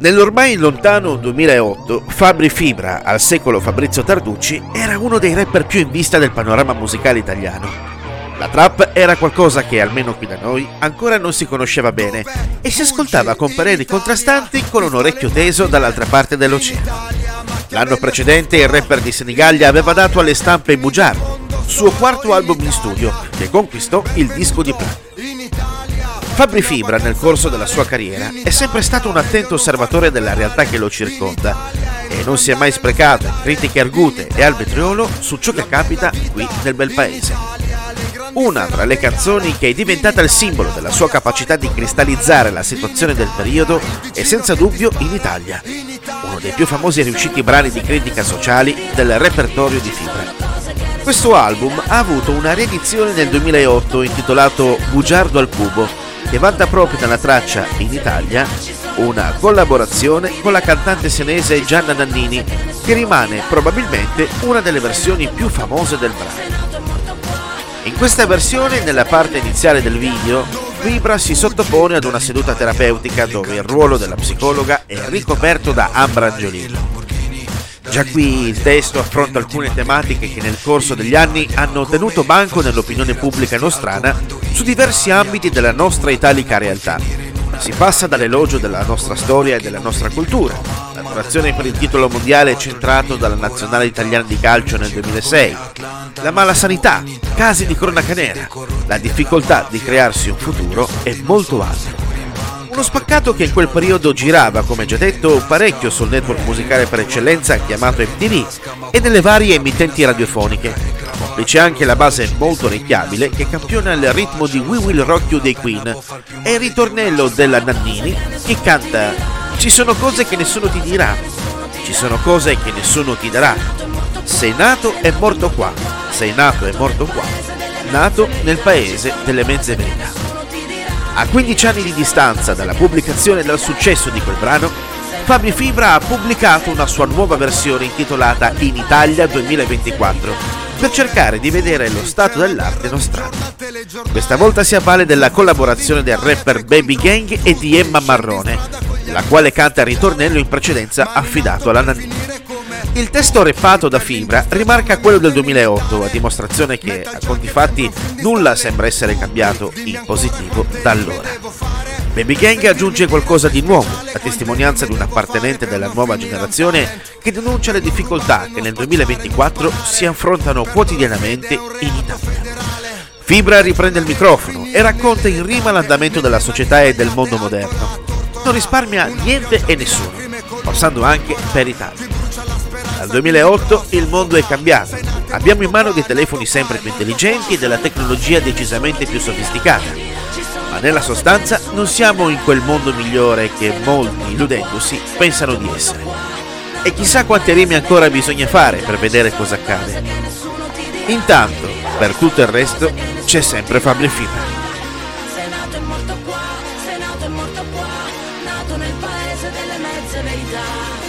Nell'ormai lontano 2008, Fabri Fibra, al secolo Fabrizio Tarducci, era uno dei rapper più in vista del panorama musicale italiano. La trap era qualcosa che, almeno qui da noi, ancora non si conosceva bene e si ascoltava con pareri contrastanti con un orecchio teso dall'altra parte dell'oceano. L'anno precedente il rapper di Senigallia aveva dato alle stampe Bugiardo, suo quarto album in studio, che conquistò il disco di platino. Fabri Fibra, nel corso della sua carriera, è sempre stato un attento osservatore della realtà che lo circonda e non si è mai sprecato in critiche argute e al vetriolo su ciò che capita qui nel Bel Paese. Una tra le canzoni che è diventata il simbolo della sua capacità di cristallizzare la situazione del periodo è senza dubbio In Italia, uno dei più famosi e riusciti brani di critica sociali del repertorio di Fibra. Questo album ha avuto una riedizione nel 2008 intitolato Bugiardo al cubo, che vanta proprio dalla traccia In Italia una collaborazione con la cantante senese Gianna Nannini, che rimane probabilmente una delle versioni più famose del brano. In questa versione, nella parte iniziale del video, Fibra si sottopone ad una seduta terapeutica dove il ruolo della psicologa è ricoperto da Ambra Angiolini. Già qui il testo affronta alcune tematiche che nel corso degli anni hanno tenuto banco nell'opinione pubblica nostrana su diversi ambiti della nostra italica realtà. Si passa dall'elogio della nostra storia e della nostra cultura, l'attrazione per il titolo mondiale centrato dalla nazionale italiana di calcio nel 2006, la mala sanità, casi di cronaca nera, la difficoltà di crearsi un futuro e molto altro. Uno spaccato che in quel periodo girava, come già detto, parecchio sul network musicale per eccellenza chiamato MTV e nelle varie emittenti radiofoniche. Lì c'è anche la base molto orecchiabile che campiona il ritmo di We Will Rock You dei Queen e il ritornello della Nannini che canta «Ci sono cose che nessuno ti dirà, ci sono cose che nessuno ti darà, sei nato e morto qua, sei nato e morto qua, nato nel paese delle mezze verità». A 15 anni di distanza dalla pubblicazione e dal successo di quel brano, Fabri Fibra ha pubblicato una sua nuova versione intitolata In Italia 2024, per cercare di vedere lo stato dell'arte nostrana. Questa volta si avvale della collaborazione del rapper Baby Gang e di Emma Marrone, la quale canta il ritornello in precedenza affidato alla Nannini. Il testo rappato da Fibra rimarca quello del 2008, a dimostrazione che, a conti fatti, nulla sembra essere cambiato in positivo da allora. Baby Gang aggiunge qualcosa di nuovo, a testimonianza di un appartenente della nuova generazione che denuncia le difficoltà che nel 2024 si affrontano quotidianamente in Italia. Fibra riprende il microfono e racconta in rima l'andamento della società e del mondo moderno. Non risparmia niente e nessuno, passando anche per i tagli. Dal 2008 il mondo è cambiato, abbiamo in mano dei telefoni sempre più intelligenti e della tecnologia decisamente più sofisticata, ma nella sostanza non siamo in quel mondo migliore che molti, illudendosi, pensano di essere. E chissà quante rime ancora bisogna fare per vedere cosa accade. Intanto, per tutto il resto, c'è sempre Fabri Fibra. Sei nato e morto qua, sei nato e morto qua, nato nel paese delle mezze verità.